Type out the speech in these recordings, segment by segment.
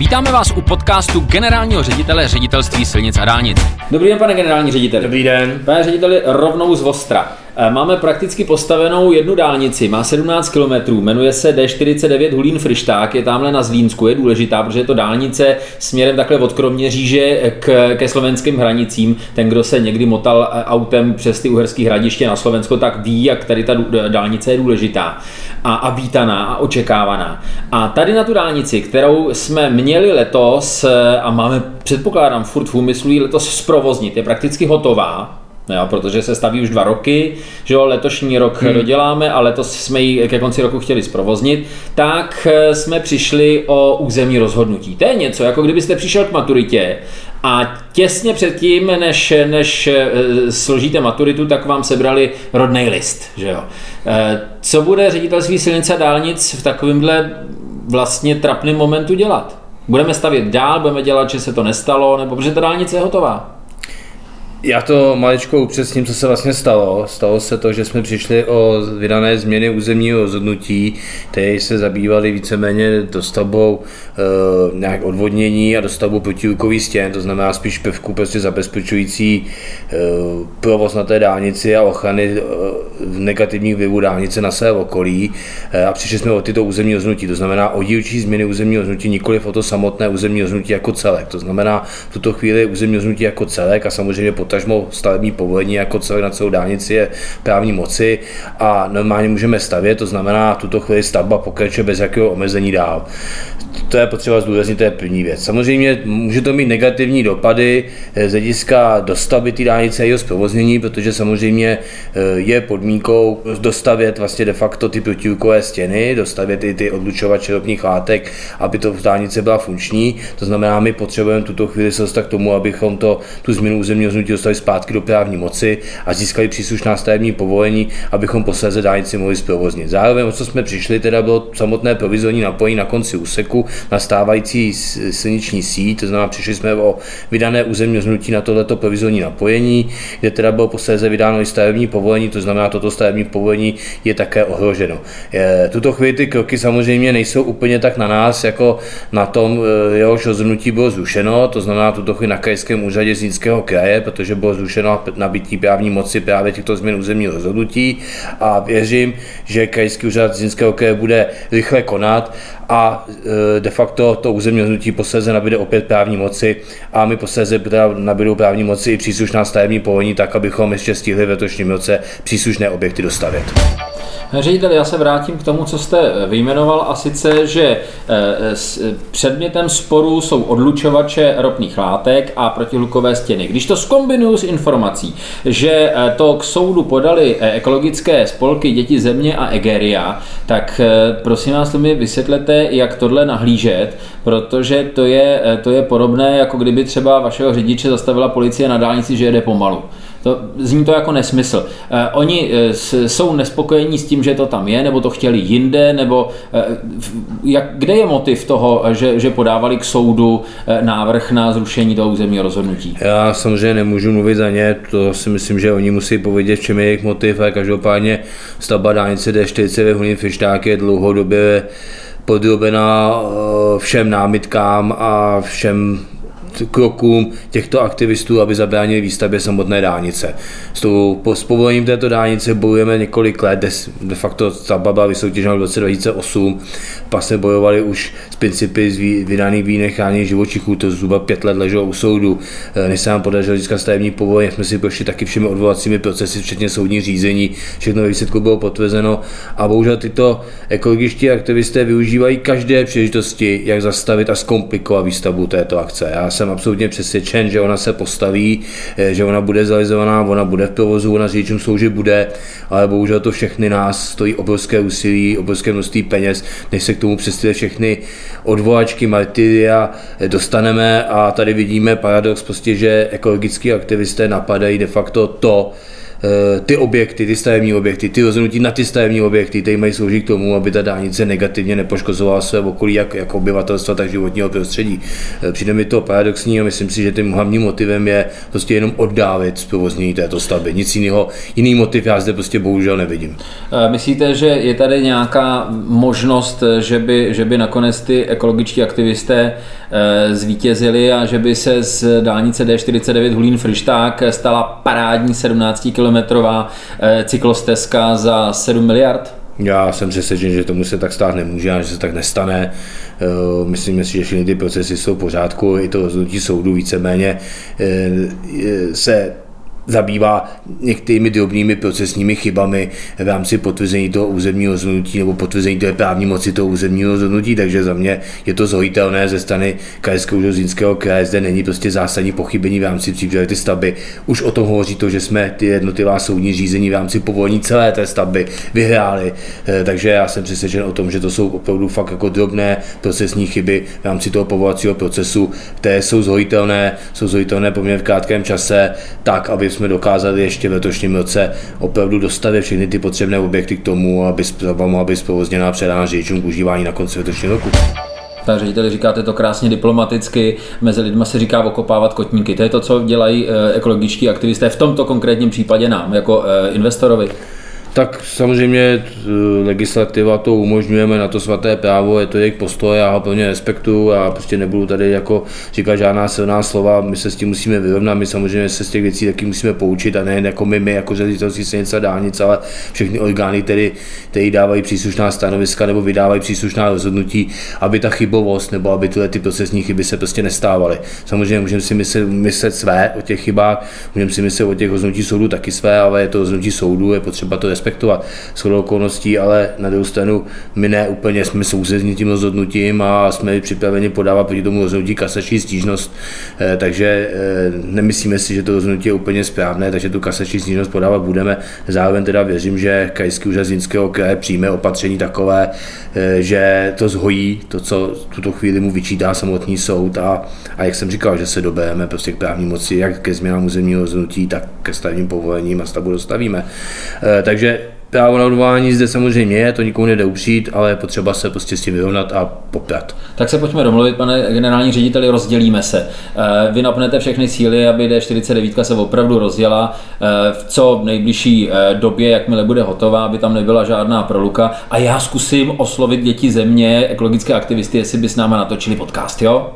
Vítáme vás u podcastu generálního ředitele Ředitelství silnic a dálnic. Dobrý den, pane generální řediteli. Dobrý den. Pane řediteli, rovnou z Ostra. Máme prakticky postavenou jednu dálnici, má 17 km, jmenuje se D49 Hulín Fryšták, je tamhle na Zlínsku, je důležitá, protože je to dálnice směrem takhle od Kroměříže ke slovenským hranicím. Ten, kdo se někdy motal autem přes ty Uherské Hradiště na Slovensko, tak ví, jak tady ta dálnice je důležitá a vítaná a očekávaná. A tady na tu dálnici, kterou jsme měli letos a máme, předpokládám, furt v úmyslu ji letos zprovoznit, je prakticky hotová. Jo, protože se staví už 2 roky, že jo, letošní rok doděláme a letos jsme ji ke konci roku chtěli zprovoznit, tak jsme přišli o územní rozhodnutí. To je něco, jako kdybyste přišel k maturitě a těsně předtím, než složíte maturitu, tak vám sebrali rodnej list. Že jo. Co bude Ředitelství silnic a dálnic v takovémhle vlastně trapném momentu dělat? Budeme stavět dál, budeme dělat, že se to nestalo, nebo protože ta dálnice je hotová? Já to maličko upřesním, co se vlastně stalo. Stalo se to, že jsme přišli o vydané změny územního rozhodnutí, které se zabývaly víceméně dostavbou nějak odvodnění a dostavbou protilukových stěn, to znamená spíš prvků prostě zabezpečující provoz na té dálnici a ochrany negativních vlivů dálnice na své okolí. A přišli jsme o tyto územní rozhodnutí, to znamená o dílčí změny územního rozhodnutí, nikoliv o to samotné územní rozhodnutí jako celek. To znamená v tuto chvíli územní rozhodnutí jako celek a samozřejmě potažmo stavební povolení jako celé na celou dálnici je právní moci a normálně můžeme stavět, to znamená v tuto chvíli stavba pokračuje bez jakého omezení dál. To je potřeba zdůraznit, to je první věc. Samozřejmě může to mít negativní dopady z hlediska dostavby té dálnice a jeho zprovoznění, protože samozřejmě je podmínkou dostavět vlastně de facto ty protilukové stěny, dostavět i ty odlučovače ropných látek, aby to v dálnice byla funkční. To znamená, my potřebujeme tuto chvíli se dostat k tomu, abychom tu změnu územního rozhodnutí dostali zpátky do právní moci a získali příslušná stavební povolení, abychom posléze dálnici mohli zprovoznit. Zároveň, o co jsme přišli, teda bylo samotné provizorní napojení na konci úseku na stávající silniční síť, to znamená, přišli jsme o vydané územní rozhodnutí na tohleto provizorní napojení, kde teda bylo posléze vydáno i stavební povolení, to znamená, toto stavební povolení je také ohroženo. Tuto chvíli ty kroky samozřejmě nejsou úplně tak na nás, jako na tom, jehož rozhodnutí bylo zrušeno, to znamená, tuto chvíli na krajském úřadě Zlínského kraje, protože bylo zrušeno nabytí právní moci právě těchto změn územního rozhodnutí a věřím, že krajský úřad Zlínského kraje bude rychle konat a de facto to územní rozhodnutí posléze nabyde opět právní moci a my posléze nabydou právní moci i příslušná stavební povolení, tak abychom ještě stihli v letošním roce příslušné objekty dostavět. Řediteli, já se vrátím k tomu, co jste vyjmenoval, a sice, že předmětem sporu jsou odlučovače ropných látek a protihlukové stěny. Když to zkombinuju s informací, že to k soudu podali ekologické spolky Děti země a Egeria, tak prosím vás, to mi vysvětlete, jak tohle nahlížet, protože to je podobné, jako kdyby třeba vašeho řidiče zastavila policie na dálnici, že jede pomalu. To, zní to jako nesmysl. Oni jsou nespokojení s tím, že to tam je, nebo to chtěli jinde, nebo kde je motiv toho, že podávali k soudu návrh na zrušení toho územního rozhodnutí? Já samozřejmě nemůžu mluvit za ně, to si myslím, že oni musí povědět, v čem je jejich motiv, a každopádně stavba dálnice D49 Hulín Fryšták je dlouhodobě podrobená všem námitkám a všem krokům těchto aktivistů, aby zabránili výstavbě samotné dálnice. S povolením této dálnice bojujeme několik let, de facto stavba byla vysoutěžena v roce 2008, pak se bojovali už z principy vydaných výjimek chráněných živočichů, to zhruba 5 let leželo u soudu. Než se nám podařilo získat stavební povolení, jsme si prošli taky všemi odvolacími procesy, včetně soudní řízení, všechno ve výsledku bylo potvrzeno a bohužel tyto ekologičtí aktivisté využívají každé příležitosti, jak zastavit a zkomplikovat výstavbu této akce. Já jsem absolutně přesvědčen, že ona se postaví, že ona bude zrealizovaná, ona bude v provozu, ona řidičům sloužit bude, ale bohužel to všechny nás stojí obrovské úsilí, obrovské množství peněz, než se k tomu přes všechny odvolačky, martyria dostaneme a tady vidíme paradox, prostě, že ekologický aktivisté napadají de facto to, ty objekty, ty stavební objekty, ty rozhodnutí na ty stavební objekty, které mají sloužit k tomu, aby ta dálnice negativně nepoškozovala své okolí, jak obyvatelstva, tak životního prostředí. Přijde mi to paradoxní a myslím si, že tím hlavním motivem je prostě jenom oddálit zprovoznění této stavby. Nic jiného, jiný motiv já zde prostě bohužel nevidím. Myslíte, že je tady nějaká možnost, že by nakonec ty ekologičtí aktivisté zvítězili a že by se z dálnice D49 Hulín Fryšták stala parádní 17-kilometrová cyklostezka za 7 miliard? Já jsem přesvědčen, že tomu se tak stát nemůže a že se tak nestane. Myslím si, že všechny ty procesy jsou v pořádku, i to rozhodnutí soudu víceméně se zabývá některými drobnými procesními chybami v rámci potvrzení toho územního rozhodnutí nebo potvrzení té právní moci toho územního rozhodnutí, takže za mě je to zhojitelné ze strany Krajského úřadu Zlínského kraje, zde není prostě zásadní pochybení v rámci přípravy ty stavby. Už o tom hovoří to, že jsme ty jednotlivá soudní řízení v rámci povolení celé té stavby vyhráli, takže já jsem přesvědčen o tom, že to jsou opravdu fakt jako drobné procesní chyby v rámci toho povolacího procesu, které jsou zhojitelné poměrně v krátkém čase, tak aby jsme dokázali ještě v letošním roce opravdu dostat všechny ty potřebné objekty k tomu, aby zprovozněná předána řidičům k užívání na konci letošního roku. Pane řediteli, říkáte to krásně diplomaticky, mezi lidma se říká okopávat kotníky. To je to, co dělají ekologičtí aktivisté v tomto konkrétním případě nám, jako investorovi. Tak samozřejmě legislativa to umožňujeme, na to svaté právo, je to jejich postoj, já ho plně respektuju a prostě nebudu tady jako říkat žádná silná slova, my se s tím musíme vyrovnat, my samozřejmě se z těch věcí taky musíme poučit a nejen jako my jako ředitelství silnic a dálnic, ale všechny orgány, které dávají příslušná stanoviska nebo vydávají příslušná rozhodnutí, aby ta chybovost nebo aby tyhle ty procesní chyby se prostě nestávaly. Samozřejmě můžeme si myslet své o těch chybách, můžeme si myslet o těch rozhodnutí soudu taky své, ale je to rozhodnutí soudu, je potřeba to respektovat shodou okolností, ale na druhou stranu my ne úplně jsme sousední tím rozhodnutím a jsme připraveni podávat proti tomu rozhodnutí kasační stížnost, takže nemyslíme si, že to rozhodnutí je úplně správné, takže tu kasační stížnost podávat budeme. Zároveň teda věřím, že Krajský úřad Zlínského kraje přijme opatření takové, že to zhojí, to, co tuto chvíli mu vyčítá samotný soud a jak jsem říkal, že se dobereme prostě k právní moci, jak ke změnám územního rozhodnutí, tak ke stavebním povolením a stavbu dostavíme. Takže právo na odvolání zde samozřejmě je, to nikomu nejde upřít, ale je potřeba se prostě s tím vyrovnat a poprat. Tak se pojďme domluvit, pane generální řediteli, rozdělíme se. Vy napnete všechny síly, aby D49 se opravdu rozjela v co nejbližší době, jakmile bude hotová, aby tam nebyla žádná proluka. A já zkusím oslovit Děti země, ekologické aktivisty, jestli by s náma natočili podcast, jo?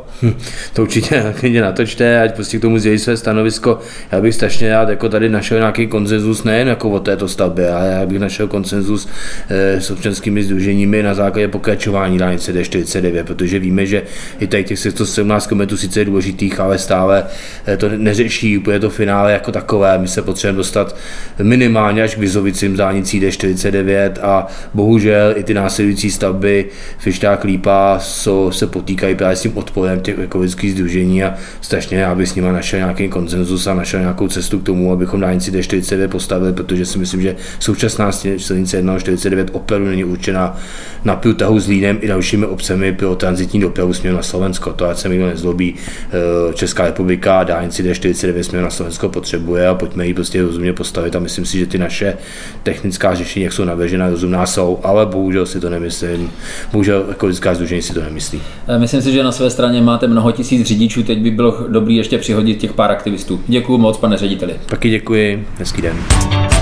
To určitě natočte, ať prostě k tomu sdělí své stanovisko. Já bych strašně rád jako tady našel nějaký konsenzus nejen jako o této stavbě, ale já bych našel konsenzus s občanskými sdruženími na základě pokračování dálnice D49, protože víme, že i tady těch 117 km sice je důležitých, ale stále to neřeší úplně to finále jako takové. My se potřebujeme dostat minimálně až k Vizovicím dálnicí D49 a bohužel i ty následující stavby Fryšták Lípa se potýkají právě s tím odporem těch ekologických sdružení a strašně já bych s nimi našel nějaký konsenzus a našel nějakou cestu k tomu, abychom dálnici D49 postavili, protože si myslím, že současná silnice 1.49 opravdu není určena na průtahu s Línem i dalšími obcemi pro tranzitní dopravu směrem na Slovensko. To ať se mi nezlobí, Česká republika a dálnici D49 směrem na Slovensko potřebuje a pojďme ji prostě rozumně postavit a myslím si, že ty naše technická řešení, jak jsou navržena, rozumná jsou, ale bohužel si to nemyslím. Bohužel ekologická sdružení si to nemyslí. Myslím si, že na své straně máte mnoho tisíc řidičů, teď by bylo dobré ještě přihodit těch pár aktivistů. Děkuju moc, pane řediteli. Taky děkuji, hezký den.